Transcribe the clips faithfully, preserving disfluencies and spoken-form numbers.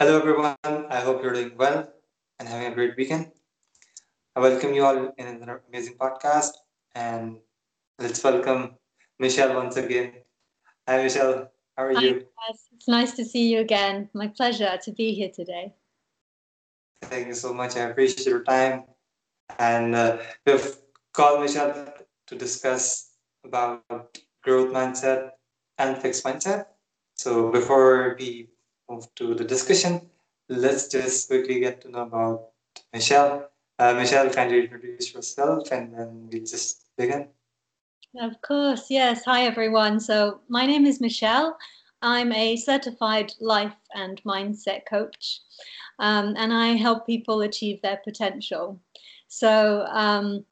Hello everyone, I hope you're doing well and having a great weekend. I welcome you all in another amazing podcast, and let's welcome Michelle once again. Hi Michelle, how are Hi, you? Guys. It's nice to see you again. My pleasure to be here today. Thank you so much, I appreciate your time. And uh, we've called Michelle to discuss about growth mindset and fixed mindset. So before we move to the discussion, let's just quickly get to know about Michelle. Uh, Michelle, can you introduce yourself and then we'll just begin? Of course, yes. Hi, everyone. So my name is Michelle. I'm a certified life and mindset coach, um, and I help people achieve their potential. So um,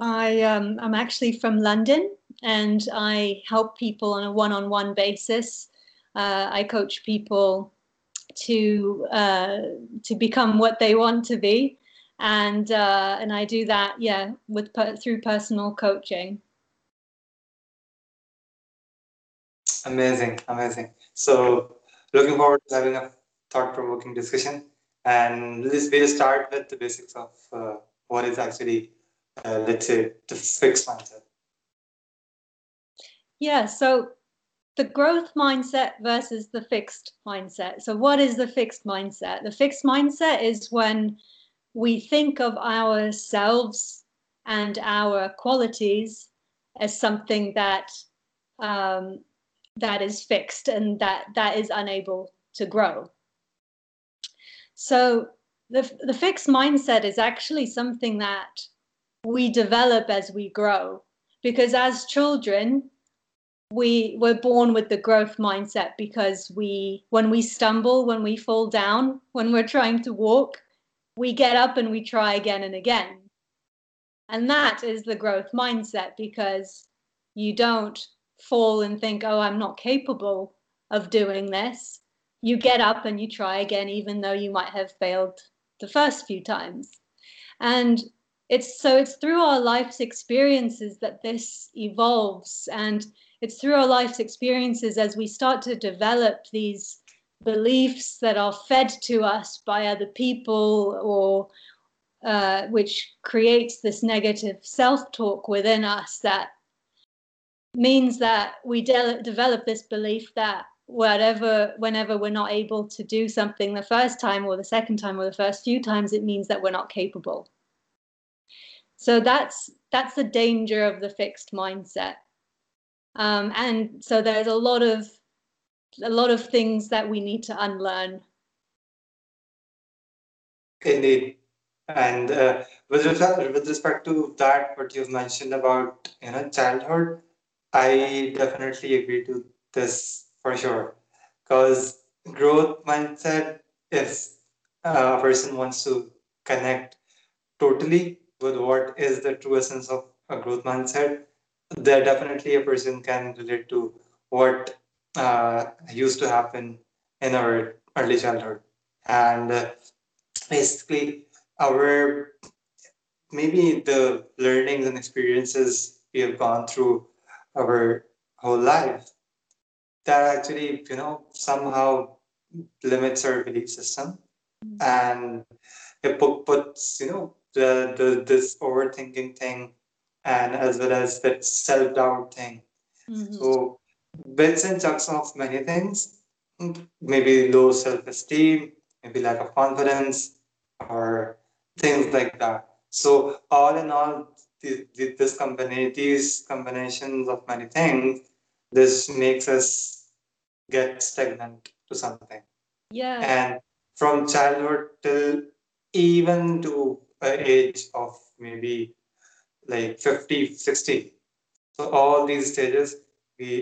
I, um, I'm actually from London, and I help people on a one-on-one basis. Uh, I coach people to uh, to become what they want to be, and uh, and I do that, yeah, with per- through personal coaching. Amazing, amazing. So, looking forward to having a thought-provoking discussion, and let's we'll start with the basics of uh, what is actually, uh, let's say, the fixed mindset. Yeah. So, the growth mindset versus the fixed mindset. So what is the fixed mindset? The fixed mindset is when we think of ourselves and our qualities as something that um, that is fixed and that, that is unable to grow. So the, the fixed mindset is actually something that we develop as we grow, because as children, We were born with the growth mindset, because we, when we stumble, when we fall down, when we're trying to walk, we get up and we try again and again. And that is the growth mindset, because you don't fall and think, oh, I'm not capable of doing this. You get up and you try again, even though you might have failed the first few times. And it's so it's through our life's experiences that this evolves, and it's through our life's experiences as we start to develop these beliefs that are fed to us by other people, or uh, which creates this negative self-talk within us that means that we de- develop this belief that whatever, whenever we're not able to do something the first time or the second time or the first few times, it means that we're not capable. So that's that's the danger of the fixed mindset. Um, and so there's a lot of a lot of things that we need to unlearn. Indeed, and uh, with respect, with respect to that, what you've mentioned about you know childhood, I definitely agree to this for sure. Because growth mindset, if a person wants to connect totally with what is the true essence of a growth mindset, there definitely a person can relate to what uh, used to happen in our early childhood. And uh, basically, our maybe the learnings and experiences we have gone through our whole life, that actually, you know, somehow limits our belief system. Mm-hmm. And it puts, you know, the, the this overthinking thing, and as well as that self-doubt thing. Mm-hmm. So bits and chunks of many things, maybe low self-esteem, maybe lack of confidence, or things like that. So all in all, the, the, this combina- these combinations of many things, this makes us get stagnant to something. Yeah. And from childhood till even to an age of maybe like fifty, sixty. So all these stages we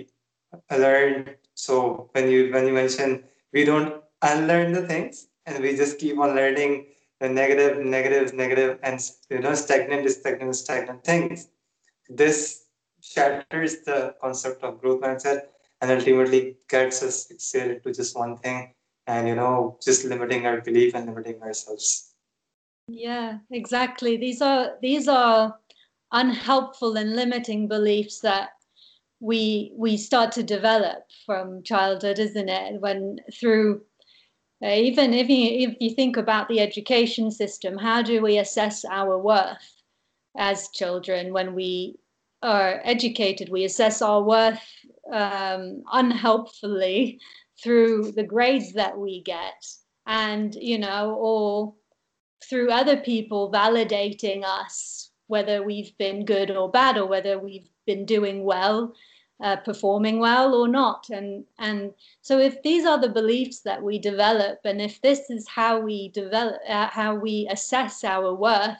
learn. So when you when you mention, we don't unlearn the things, and we just keep on learning the negative, negative, negative, and you know stagnant, stagnant, stagnant things. This shatters the concept of growth mindset, and ultimately gets us fixated to just one thing, and you know just limiting our belief and limiting ourselves. Yeah, exactly. These are these are. unhelpful and limiting beliefs that we we start to develop from childhood, isn't it? When through Uh, even if you, if you think about the education system, how do we assess our worth as children? When we are educated, we assess our worth um, unhelpfully through the grades that we get, and, you know, or through other people validating us, whether we've been good or bad, or whether we've been doing well, uh, performing well or not. And, and so if these are the beliefs that we develop, and if this is how we develop, uh, how we assess our worth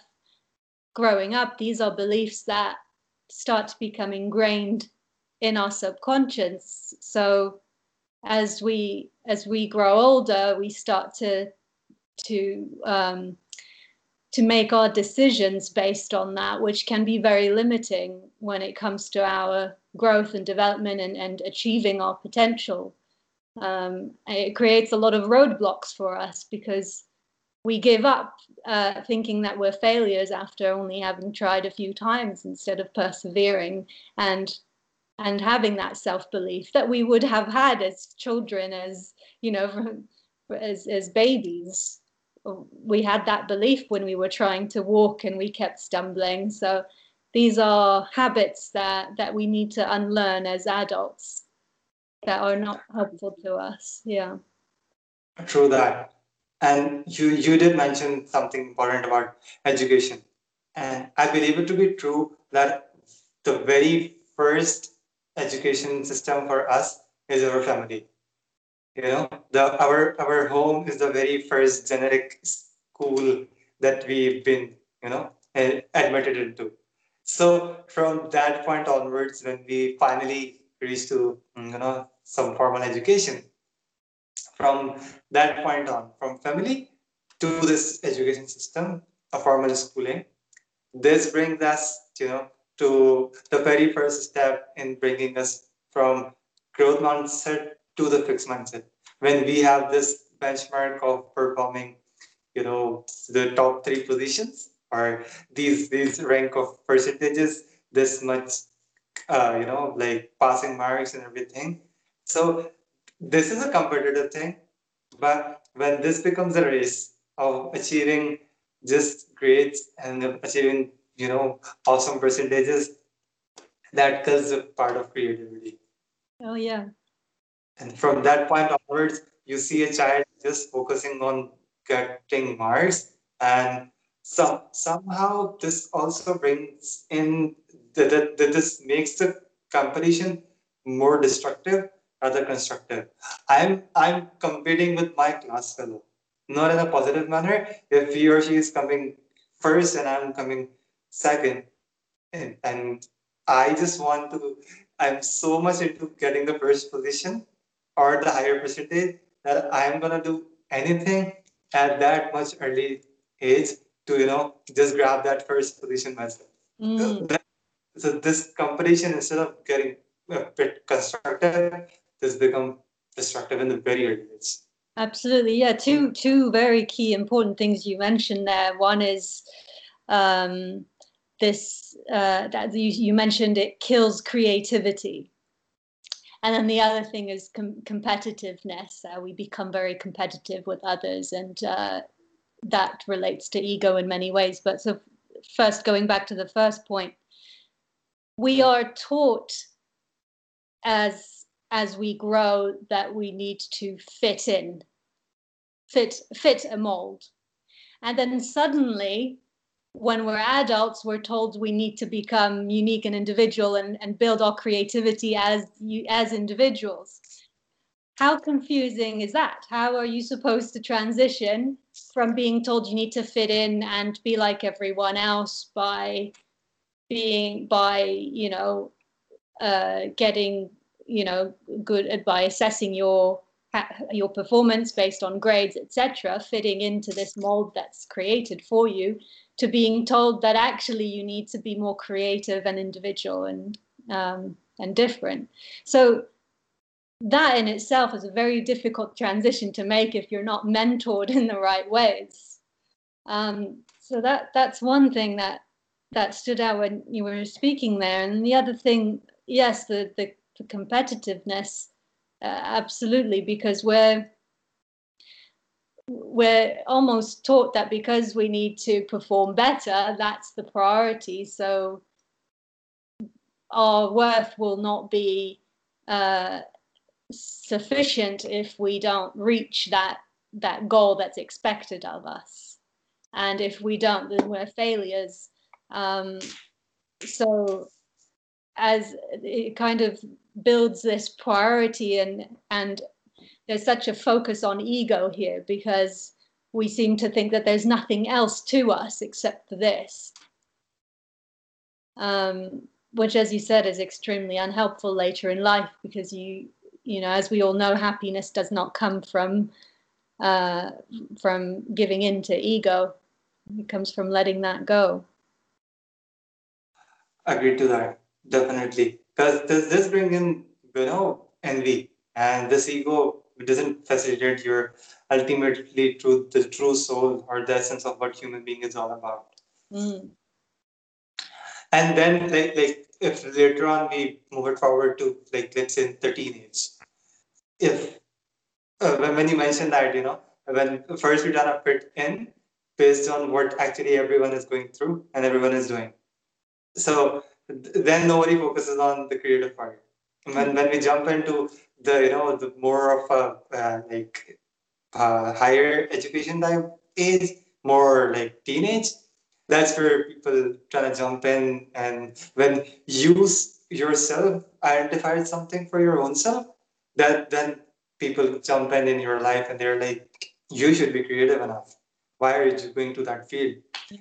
growing up, these are beliefs that start to become ingrained in our subconscious. So as we, as we grow older, we start to, to, um, to make our decisions based on that, which can be very limiting when it comes to our growth and development and, and achieving our potential. Um, it creates a lot of roadblocks for us, because we give up uh, thinking that we're failures after only having tried a few times, instead of persevering and and having that self-belief that we would have had as children, as, you know, as, as babies. We had that belief when we were trying to walk and we kept stumbling. So these are habits that, that we need to unlearn as adults that are not helpful to us. Yeah. True that. And you, you did mention something important about education. And I believe it to be true that the very first education system for us is our family. You know, the, our, our home is the very first generic school that we've been, you know, admitted into. So from that point onwards, when we finally reach to, you know, some formal education, from that point on, from family to this education system, a formal schooling, this brings us, you know, to the very first step in bringing us from growth mindset to the fixed mindset, when we have this benchmark of performing, you know, the top three positions, or these these rank of percentages, this much, uh, you know, like passing marks and everything. So this is a competitive thing, but when this becomes a race of achieving just grades and achieving, you know, awesome percentages, that kills a part of creativity. Oh yeah. And from that point onwards, you see a child just focusing on getting marks. And some, somehow this also brings in, that this makes the competition more destructive rather constructive. I'm, I'm competing with my class fellow, not in a positive manner. If he or she is coming first and I'm coming second, and, and I just want to, I'm so much into getting the first position or the higher percentage that I'm gonna do anything at that much early age to, you know, just grab that first position myself. Mm. So, that, so this competition, instead of getting a bit constructive, this becomes destructive in the very early age. Absolutely, yeah. Two two very key important things you mentioned there. One is um, this uh, that you, you mentioned it kills creativity. And then the other thing is com competitiveness. Uh, we become very competitive with others, and uh, that relates to ego in many ways. But so first, going back to the first point, we are taught as, as we grow that we need to fit in, fit, fit a mold. And then suddenly, when we're adults, we're told we need to become unique and individual and, and build our creativity as you, as individuals. How confusing is that? How are you supposed to transition from being told you need to fit in and be like everyone else by being, by, you know, uh, getting, you know, good, by assessing your, your performance based on grades, et cetera, fitting into this mold that's created for you, to being told that actually you need to be more creative and individual and, um, and different. So that in itself is a very difficult transition to make if you're not mentored in the right ways. Um, so that, that's one thing that, that stood out when you were speaking there. And the other thing, yes, the, the, the competitiveness, uh, absolutely, because we're, we're almost taught that because we need to perform better, that's the priority. So our worth will not be uh, sufficient if we don't reach that, that goal that's expected of us. And if we don't, then we're failures. Um, so as it kind of builds this priority, and, and there's such a focus on ego here because we seem to think that there's nothing else to us except for this, um, which, as you said, is extremely unhelpful later in life because you, you know, as we all know, happiness does not come from uh, from giving in to ego. It comes from letting that go. Agreed to that, definitely. Because does this bring in, you know, envy? And this ego doesn't facilitate your ultimately true, the true soul or the essence of what human being is all about. Mm. And then, like, like, if later on we move it forward to, like, let's say the teenage, if uh, when you mentioned that, you know, when first we done a fit in based on what actually everyone is going through and everyone is doing. So then nobody focuses on the creative part. When when we jump into the, you know, the more of a uh, like uh, higher education type age, more like teenage, that's where people trying to jump in. And when you yourself identify something for your own self, that then people jump in in your life and they're like, you should be creative enough. Why are you going to that field? Yeah.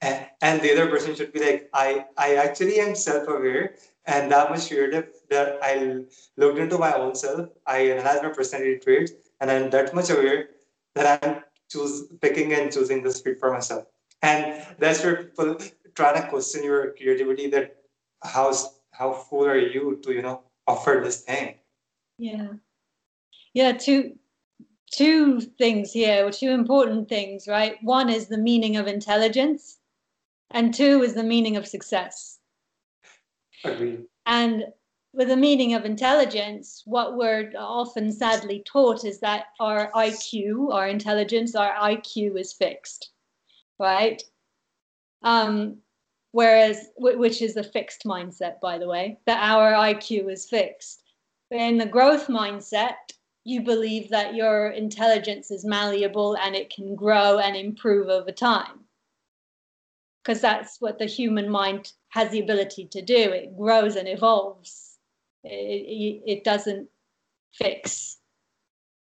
And, and the other person should be like, I, I actually am self-aware and that much creative that I looked into my own self, I analyzed my personality traits, and I'm that much aware that I'm choose, picking and choosing this field for myself. And that's where people try to question your creativity, that how, how fool are you to, you know, offer this thing? Yeah. Yeah, two, two things here, two important things, right? One is the meaning of intelligence, and two is the meaning of success. Agreed. And with the meaning of intelligence, what we're often sadly taught is that our I Q, our intelligence, our I Q is fixed, right? Um, whereas, which is a fixed mindset, by the way, that our I Q is fixed. But in the growth mindset, you believe that your intelligence is malleable and it can grow and improve over time. Because that's what the human mind has the ability to do. It grows and evolves. It, it doesn't fix.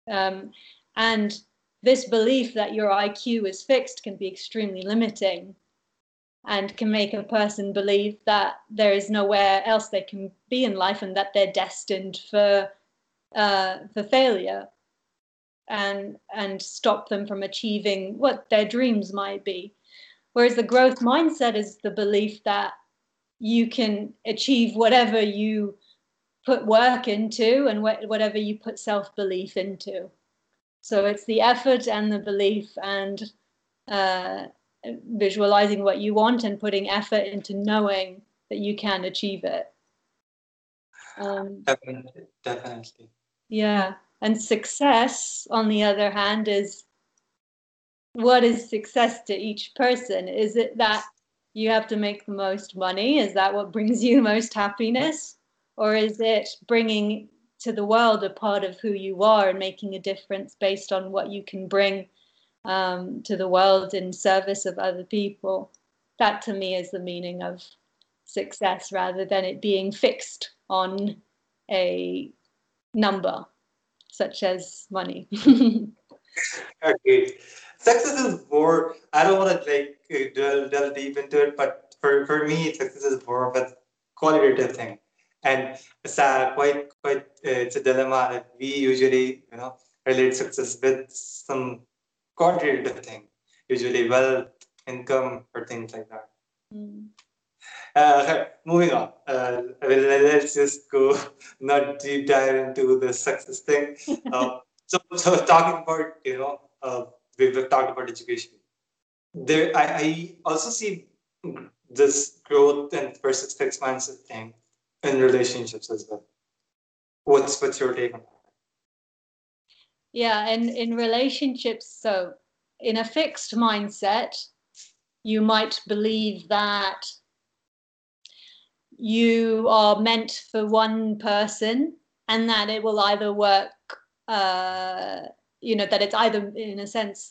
Um, and this belief that your I Q is fixed can be extremely limiting and can make a person believe that there is nowhere else they can be in life and that they're destined for, uh, for failure and, and stop them from achieving what their dreams might be. Whereas the growth mindset is the belief that you can achieve whatever you put work into and wh whatever you put self-belief into. So it's the effort and the belief and uh, visualizing what you want and putting effort into knowing that you can achieve it. Um, definitely, definitely. Yeah. And success, on the other hand, is what is success to each person? Is it that you have to make the most money? Is that what brings you the most happiness? Or is it bringing to the world a part of who you are and making a difference based on what you can bring um, to the world in service of other people? That to me is the meaning of success rather than it being fixed on a number, such as money. Okay. Success is more, I don't want to like delve, delve deep into it, but for, for me, success is more of a qualitative thing. And it's a, quite, quite, uh, it's a dilemma that we usually, you know, relate success with some quantitative thing, usually wealth, income, or things like that. Mm. Uh, moving on, uh, let's just go not deep dive into the success thing. Uh, so, so talking about, you know, uh, we've talked about education. There, I, I also see this growth and versus fixed mindset thing in relationships as well. What's what's your take on that? Yeah, and in relationships, so in a fixed mindset, you might believe that you are meant for one person and that it will either work, uh, you know, that it's either, in a sense,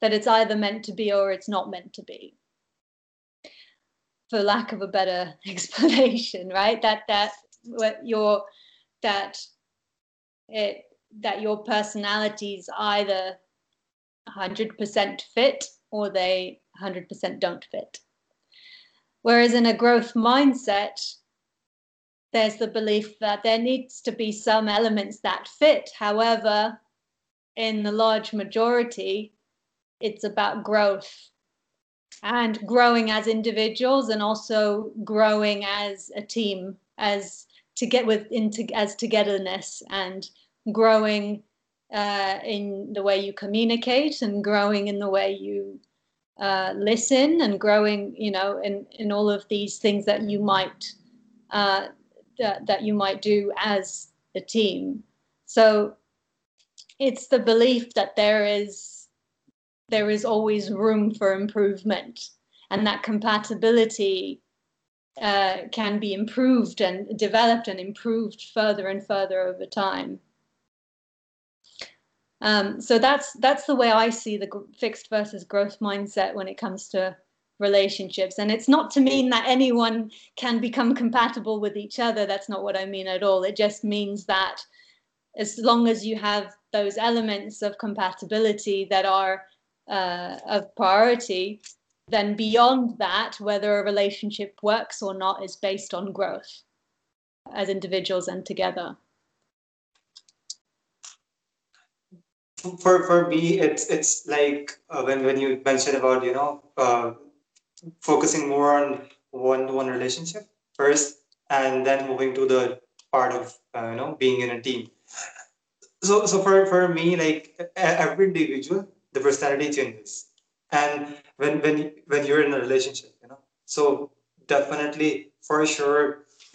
that it's either meant to be or it's not meant to be, for lack of a better explanation, right? That that your that it that your personalities either one hundred percent fit or they one hundred percent don't fit. Whereas in a growth mindset, there's the belief that there needs to be some elements that fit. However, in the large majority, it's about growth and growing as individuals, and also growing as a team, as to get with into as togetherness, and growing uh, in the way you communicate, and growing in the way you uh, listen, and growing, you know, in in all of these things that you might uh, that that you might do as a team. So it's the belief that there is. There is always room for improvement, and that compatibility uh, can be improved and developed and improved further and further over time. Um, so that's that's the way I see the fixed versus growth mindset when it comes to relationships. And it's not to mean that anyone can become compatible with each other. That's not what I mean at all. It just means that as long as you have those elements of compatibility that are Uh, of priority, then beyond that, whether a relationship works or not is based on growth as individuals and together. For for me, it's it's like uh, when when you mentioned about, you know, uh, focusing more on one-to-one relationship first, and then moving to the part of uh, you know, being in a team. So so for for me, like every individual, the personality changes, and when when when you're in a relationship, you know, so definitely for sure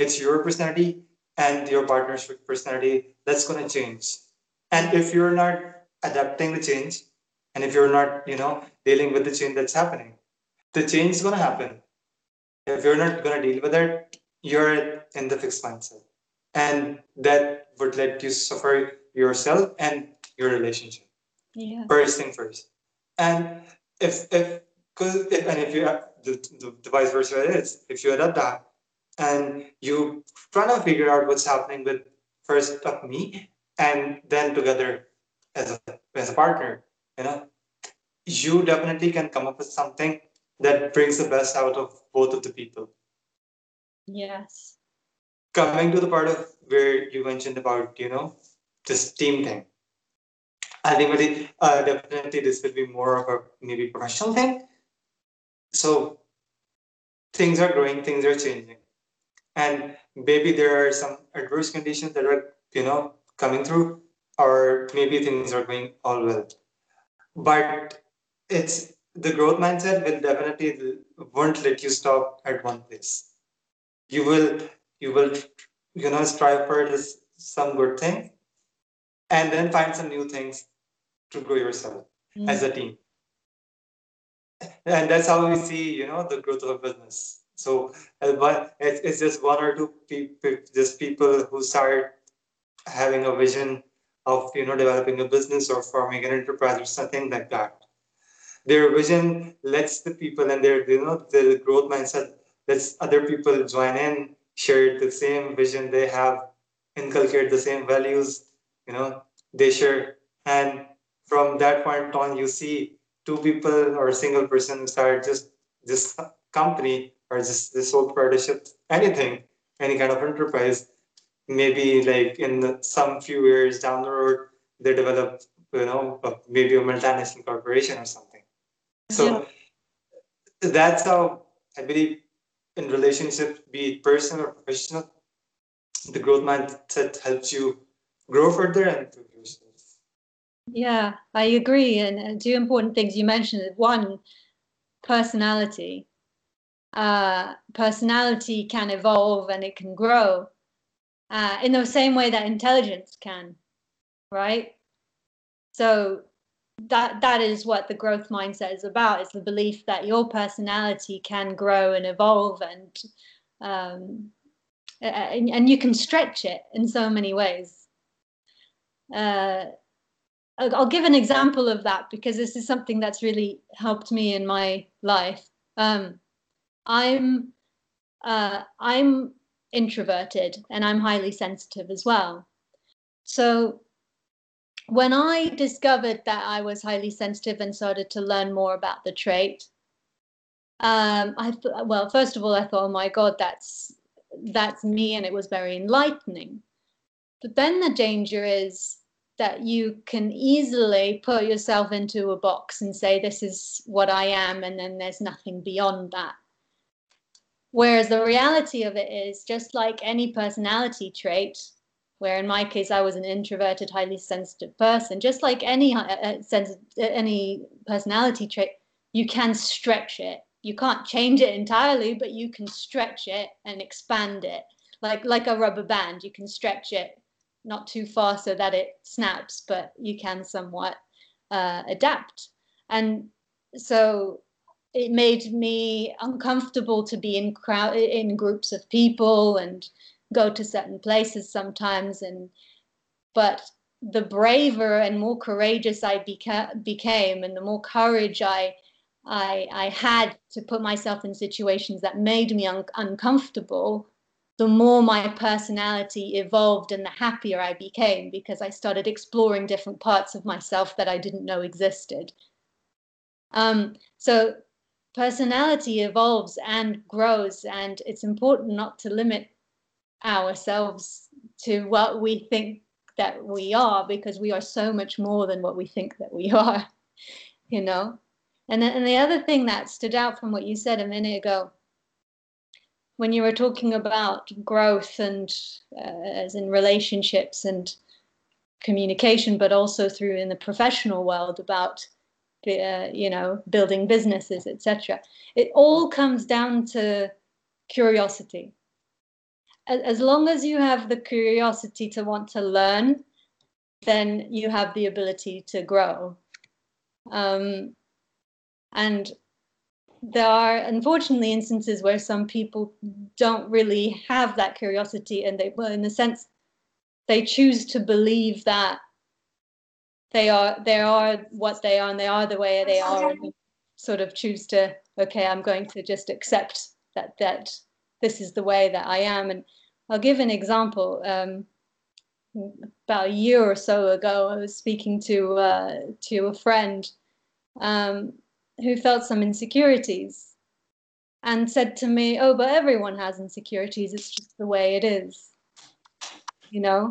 it's your personality and your partner's personality that's going to change. And if you're not adapting the change, and if you're not, you know, dealing with the change that's happening, the change is going to happen. If you're not going to deal with it, you're in the fixed mindset, and that would let you suffer yourself and your relationship. Yeah. First thing first, and if if because and if you have the, the, the vice versa, it is if you adapt that and you try to figure out what's happening with first of me and then together as a as a partner, you know, you definitely can come up with something that brings the best out of both of the people. Yes. Coming to the part of where you mentioned about, you know, this team thing. Ultimately, uh, definitely this will be more of a maybe professional thing. So things are growing, things are changing. And maybe there are some adverse conditions that are, you know, coming through, or maybe things are going all well. But it's the growth mindset will definitely won't let you stop at one place. You will, you will, you know, strive for this, some good thing, and then find some new things to grow yourself mm. as a team. And that's how we see, you know, the growth of a business. So uh, it's, it's just one or two people, just people who start having a vision of, you know, developing a business or forming an enterprise or something like that. Their vision lets the people, and their, you know, the growth mindset lets other people join in, share the same vision they have, inculcate the same values, you know, they share. And from that point on, you see two people or a single person start just this company or just this whole partnership, anything, any kind of enterprise. Maybe like in the, some few years down the road, they develop, you know, maybe a multinational corporation or something. So yeah. That's how I believe in relationships, be it personal or professional, the growth mindset helps you grow further and improve yourself. Yeah, I agree. And, and two important things you mentioned. One, personality. Uh, personality can evolve and it can grow uh, in the same way that intelligence can, right? So that that is what the growth mindset is about. It's the belief that your personality can grow and evolve, and um, and, and you can stretch it in so many ways. Uh, I'll give an example of that because this is something that's really helped me in my life. Um, I'm uh, I'm introverted and I'm highly sensitive as well. So when I discovered that I was highly sensitive and started to learn more about the trait, um, I th- well, first of all, I thought, oh my God, that's that's me, and it was very enlightening. But then the danger is that you can easily put yourself into a box and say, this is what I am, and then there's nothing beyond that. Whereas the reality of it is, just like any personality trait, where in my case I was an introverted, highly sensitive person, just like any uh, sensitive, any personality trait, you can stretch it. You can't change it entirely, but you can stretch it and expand it. Like, like a rubber band, you can stretch it, not too far so that it snaps, but you can somewhat uh, adapt. And so it made me uncomfortable to be in crowd, in groups of people, and go to certain places sometimes. And but the braver and more courageous I beca- became, and the more courage I, I I had to put myself in situations that made me un- uncomfortable, the more my personality evolved and the happier I became, because I started exploring different parts of myself that I didn't know existed. Um, so personality evolves and grows, and it's important not to limit ourselves to what we think that we are, because we are so much more than what we think that we are, you know? And, th- and the other thing that stood out from what you said a minute ago, when you were talking about growth and uh, as in relationships and communication, but also through in the professional world about, uh, you know, building businesses, et cetera. It all comes down to curiosity. As long as you have the curiosity to want to learn, then you have the ability to grow. Um, and there are, unfortunately, instances where some people don't really have that curiosity, and they, well, in the sense, they choose to believe that they are, they are what they are, and they are the way they are, and sort of choose to, okay, I'm going to just accept that that this is the way that I am. And I'll give an example. Um, about a year or so ago, I was speaking to uh, to a friend. Um, who felt some insecurities, and said to me, oh, but everyone has insecurities. It's just the way it is, you know?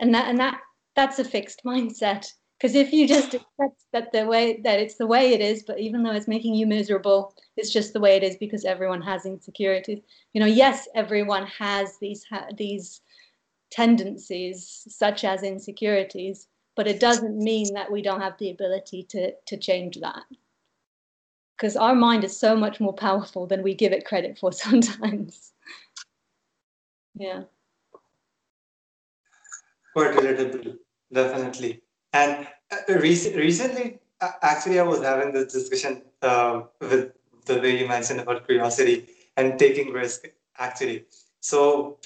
And that, and that that's a fixed mindset. Because if you just accept that the way that it's the way it is, but even though it's making you miserable, it's just the way it is because everyone has insecurities. You know, yes, everyone has these ha- these tendencies, such as insecurities, but it doesn't mean that we don't have the ability to to change that. Because our mind is so much more powerful than we give it credit for sometimes. Yeah. Quite relatable, definitely. And rec- recently, actually, I was having this discussion uh, with the way you mentioned about curiosity and taking risk, actually. So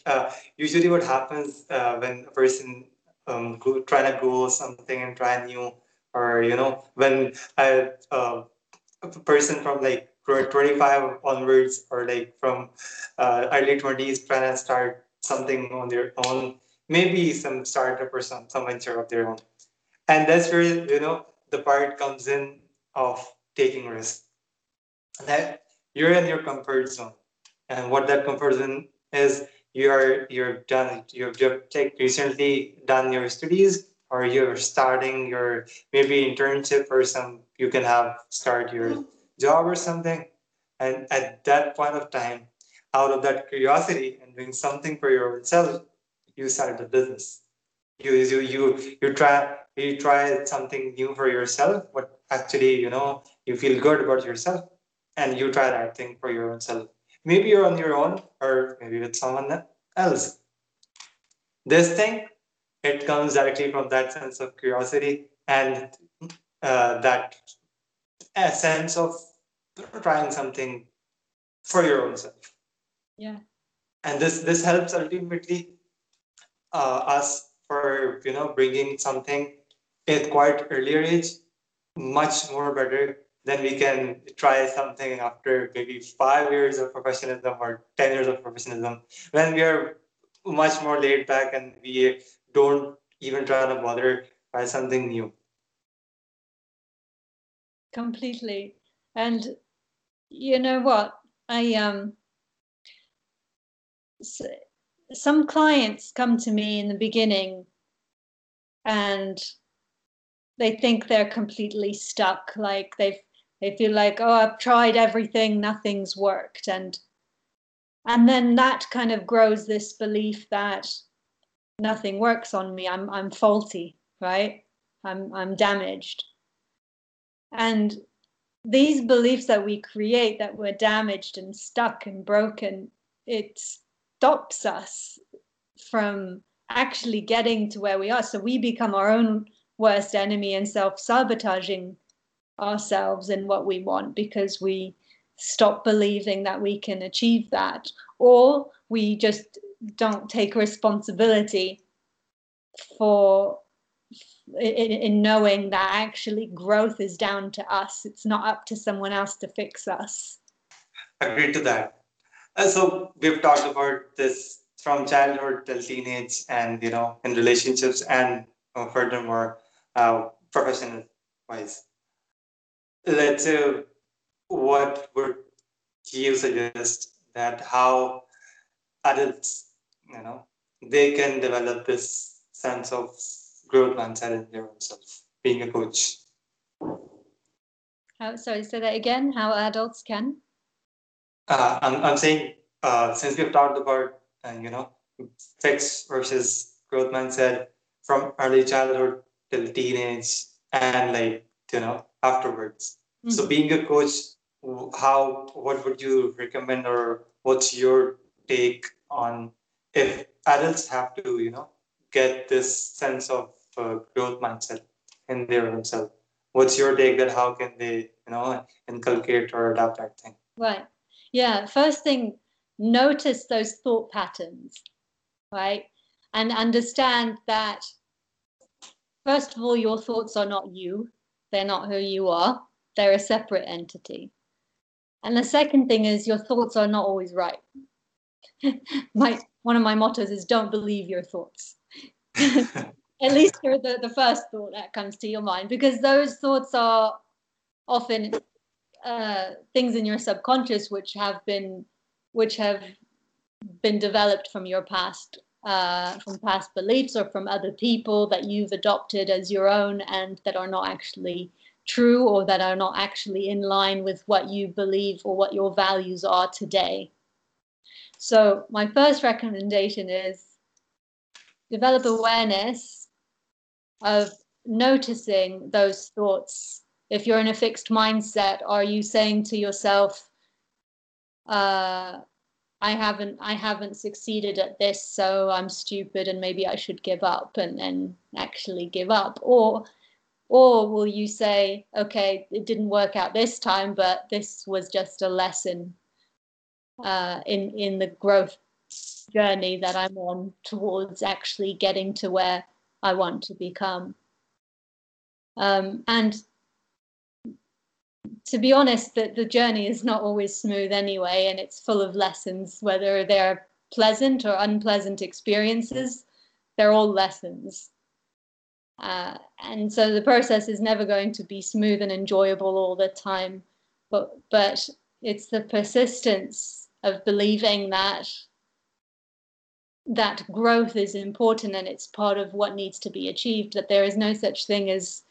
uh, usually what happens uh, when a person um, go, try to grow something and try new, or, you know, when I... Uh, a person from like twenty-five onwards, or like from uh, early twenties, trying to start something on their own, maybe some startup or some, some venture of their own. And that's where, you know, the part comes in of taking risk. That you're in your comfort zone. And what that comfort zone is, you're, you're done, you've like recently done your studies, or you're starting your maybe internship or some, you can have start your job or something. And at that point of time, out of that curiosity and doing something for yourself, you start the business. You, you, you, you try, you try something new for yourself, but actually, you know, you feel good about yourself and you try that thing for your own self. Maybe you're on your own, or maybe with someone else. This thing, it comes directly from that sense of curiosity and uh, that a sense of trying something for your own self. Yeah. And this this helps ultimately uh, us for, you know, bringing something at quite earlier age, much more better than we can try something after maybe five years of professionalism or ten years of professionalism, when we are much more laid back and we don't even try to bother by something new. Completely. And you know what? I um. So some clients come to me in the beginning and they think they're completely stuck. Like they've, they feel like, oh, I've tried everything, nothing's worked. And, and then that kind of grows this belief that nothing works on me. I'm, I'm faulty, right? I'm, I'm damaged. And these beliefs that we create, that we're damaged and stuck and broken, it's, stops us from actually getting to where we are. So we become our own worst enemy and self-sabotaging ourselves in what we want, because we stop believing that we can achieve that, or we just don't take responsibility for in, in knowing that actually growth is down to us. It's not up to someone else to fix us. I agree to that. So we've talked about this from childhood till teenage, and you know, in relationships, and uh, furthermore, uh, professional wise. Let's say, what would you suggest that how adults, you know, they can develop this sense of growth mindset in their own self, being a coach? How, sorry, say that again. How adults can. Uh, I'm, I'm saying, uh, since we've talked about, uh, you know, fixed versus growth mindset from early childhood till teenage and like, you know, afterwards. Mm-hmm. So being a coach, how, what would you recommend, or what's your take on if adults have to, you know, get this sense of uh, growth mindset in their own self? What's your take that how can they, you know, inculcate or adapt that thing? Right. Yeah, first thing, notice those thought patterns, right? And understand that, first of all, your thoughts are not you. They're not who you are. They're a separate entity. And the second thing is your thoughts are not always right. my, one of my mottos is don't believe your thoughts. At least for the, the first thought that comes to your mind, because those thoughts are often... Uh, things in your subconscious which have been which have been developed from your past uh, from past beliefs or from other people that you've adopted as your own, and that are not actually true, or that are not actually in line with what you believe or what your values are today. So my first recommendation is develop awareness of noticing those thoughts. If you're in a fixed mindset, are you saying to yourself, uh, I haven't I haven't succeeded at this, so I'm stupid and maybe I should give up, and, and actually give up? Or, or will you say, okay, it didn't work out this time, but this was just a lesson uh, in, in the growth journey that I'm on towards actually getting to where I want to become? Um, and... To be honest, that the journey is not always smooth anyway, and it's full of lessons, whether they're pleasant or unpleasant experiences, they're all lessons. Uh, and so the process is never going to be smooth and enjoyable all the time, but, but it's the persistence of believing that that growth is important and it's part of what needs to be achieved, that there is no such thing as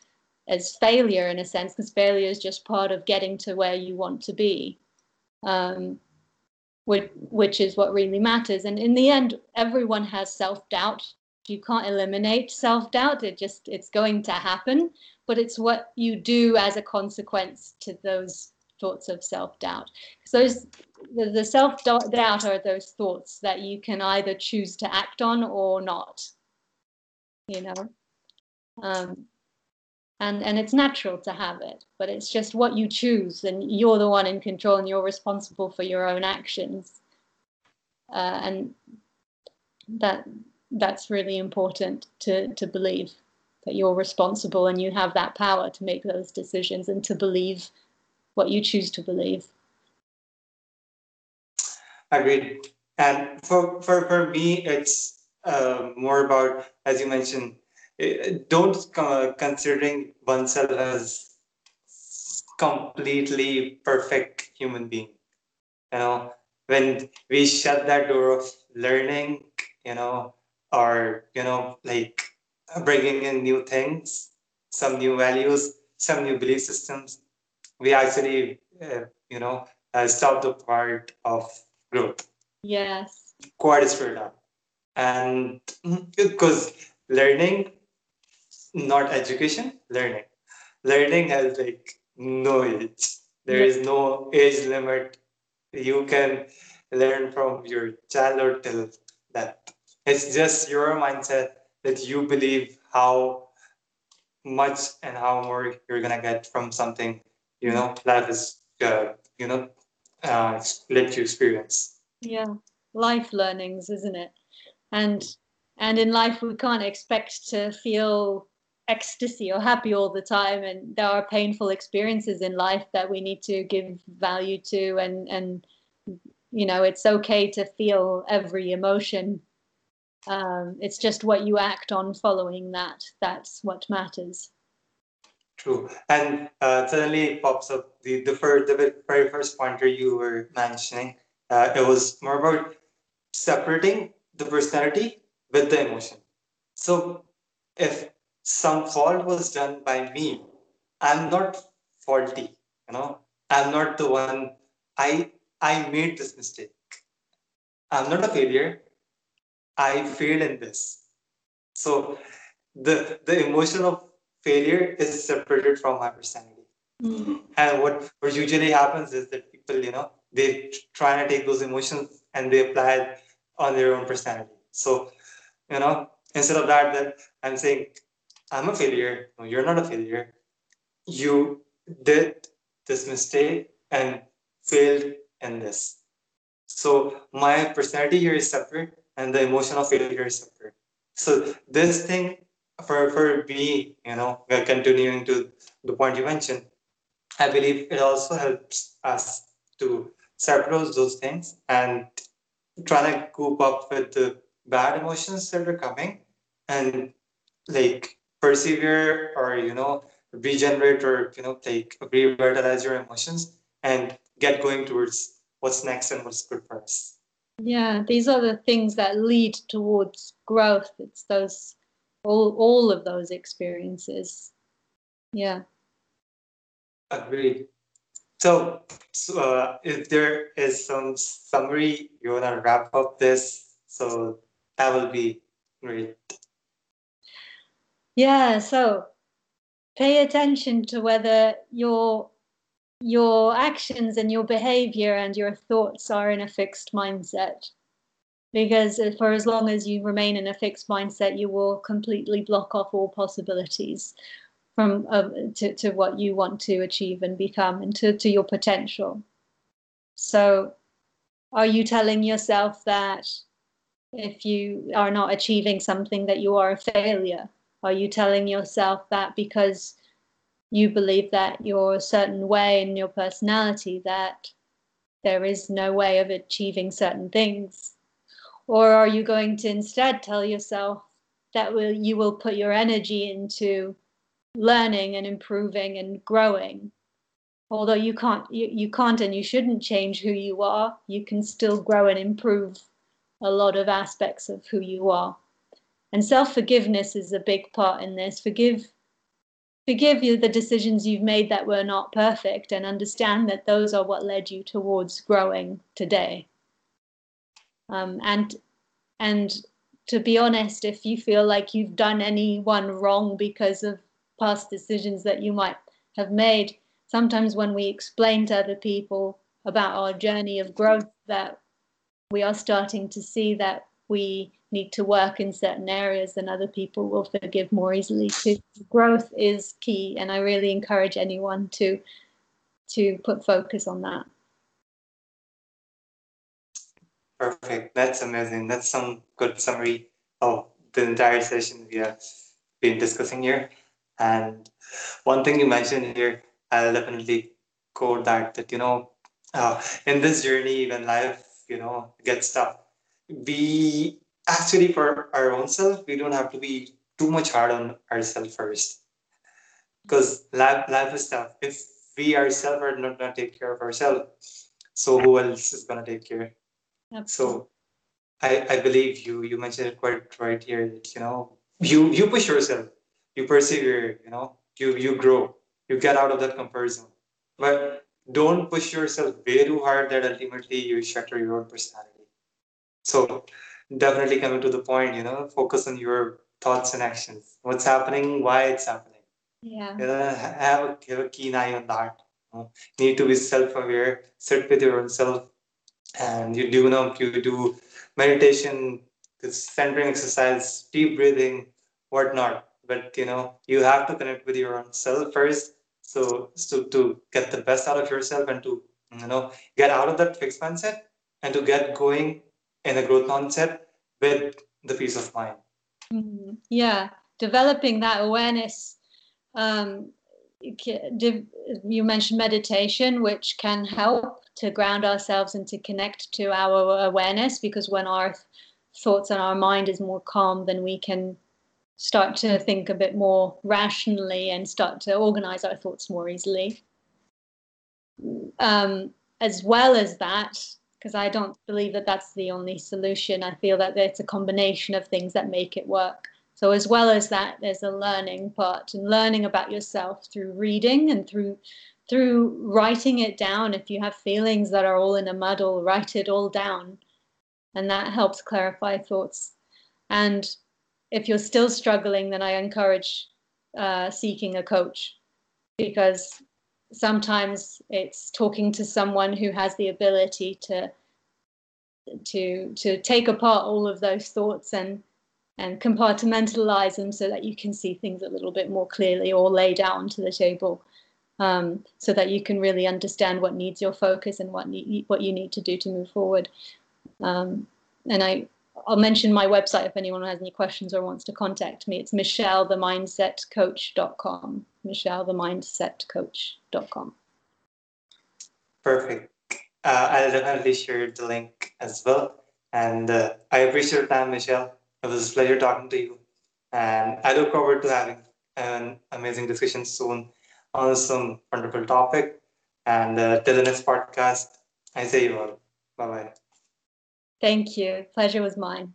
as failure in a sense, because failure is just part of getting to where you want to be, um, which, which is what really matters. And in the end, everyone has self-doubt. You can't eliminate self-doubt. It just, it's going to happen, but it's what you do as a consequence to those thoughts of self-doubt. So those, the, the self-doubt are those thoughts that you can either choose to act on or not, you know? Um, And, and it's natural to have it, but it's just what you choose, and you're the one in control and you're responsible for your own actions. Uh, and that that's really important to, to believe that you're responsible and you have that power to make those decisions and to believe what you choose to believe. Agreed. And for, for, for me, it's uh, more about, as you mentioned, don't uh, considering oneself as completely perfect human being. You know, when we shut that door of learning, you know, or, you know, like bringing in new things, some new values, some new belief systems, we actually, uh, you know, uh, stop the part of growth. Yes. Quite straight up. And because learning, not education, learning. Learning has like no age. There is no age limit. You can learn from your childhood till death. It's just your mindset that you believe how much and how more you're gonna get from something, you know, life is, uh, you know, uh, let you experience. Yeah, life learnings, isn't it? And and in life, we can't expect to feel ecstasy or happy all the time, and there are painful experiences in life that we need to give value to, and and you know, it's okay to feel every emotion. Um, it's just what you act on following that. That's what matters. True. And uh, suddenly it pops up the the, first, the very first pointer you were mentioning. Uh, it was more about separating the personality with the emotion. So if some fault was done by me, I'm not faulty, you know, I'm not the one, I I made this mistake. I'm not a failure. I failed in this. So the the emotion of failure is separated from my personality. Mm-hmm. And what, what usually happens is that people, you know, they try to take those emotions and they apply it on their own personality. So, you know, instead of that, that I'm saying, I'm a failure. No, you're not a failure. You did this mistake and failed in this. So my personality here is separate and the emotion of failure is separate. So this thing for, for me, you know, we're continuing to the point you mentioned, I believe it also helps us to separate those things and trying to cope up with the bad emotions that are coming and like persevere or, you know, regenerate or, you know, like revitalize your emotions and get going towards what's next and what's good for us. Yeah, these are the things that lead towards growth. It's those, all, all of those experiences. Yeah. Agreed. So, so uh, if there is some summary, you want to wrap up this, so that will be great. Yeah, so pay attention to whether your, your actions and your behavior and your thoughts are in a fixed mindset. Because for as long as you remain in a fixed mindset, you will completely block off all possibilities from uh, to, to what you want to achieve and become and to, to your potential. So are you telling yourself that if you are not achieving something that you are a failure? Are you telling yourself that because you believe that you're a certain way in your personality that there is no way of achieving certain things? Or are you going to instead tell yourself that will, you will put your energy into learning and improving and growing? Although you can't you, you can't and you shouldn't change who you are, you can still grow and improve a lot of aspects of who you are. And self-forgiveness is a big part in this. Forgive forgive you the decisions you've made that were not perfect, and understand that those are what led you towards growing today. Um, and and to be honest, if you feel like you've done anyone wrong because of past decisions that you might have made, sometimes when we explain to other people about our journey of growth, that we are starting to see that we need to work in certain areas, then other people will forgive more easily too. Growth is key, and I really encourage anyone to to put focus on that. Perfect. That's amazing. That's some good summary of the entire session we have been discussing here. And one thing you mentioned here, I'll definitely quote that, that, you know, uh, in this journey, when life, you know, gets tough, we actually, for our own self, we don't have to be too much hard on ourselves first, because life, life is tough. If we ourselves are not going to take care of ourselves, so who else is going to take care? Absolutely. So I, I believe you, you mentioned it quite right here, that, you know, you, you push yourself, you persevere, you know, you, you grow, you get out of that comfort zone, but don't push yourself way too hard that ultimately you shatter your own personality. So definitely coming to the point, you know, focus on your thoughts and actions, what's happening, why it's happening. Yeah. You know, have, have a keen eye on that. You know, need to be self-aware, sit with your own self. And you do know, you do meditation, centering exercise, deep breathing, whatnot. But, you know, you have to connect with your own self first. So, so to get the best out of yourself and to, you know, get out of that fixed mindset and to get going in a growth mindset with the peace of mind. Mm-hmm. Yeah. Developing that awareness. Um, you mentioned meditation, which can help to ground ourselves and to connect to our awareness, because when our thoughts and our mind is more calm, then we can start to think a bit more rationally and start to organize our thoughts more easily. Um, as well as that, because I don't believe that that's the only solution. I feel that it's a combination of things that make it work. So as well as that, there's a learning part, and learning about yourself through reading and through through writing it down. If you have feelings that are all in a muddle, write it all down, and that helps clarify thoughts. And if you're still struggling, then I encourage uh, seeking a coach, because sometimes it's talking to someone who has the ability to to to take apart all of those thoughts and and compartmentalize them so that you can see things a little bit more clearly, or laid out onto the table, um, so that you can really understand what needs your focus and what ne what you need to do to move forward. Um, and I, I'll mention my website if anyone has any questions or wants to contact me. It's michelle the mindset coach dot com, michelle the mindset coach dot com. Perfect. Uh, I'll definitely share the link as well. And uh, I appreciate your time, Michelle. It was a pleasure talking to you, and I look forward to having an amazing discussion soon on some wonderful topic. And uh, till the next podcast, I say you all. Bye-bye. Thank you. Pleasure was mine.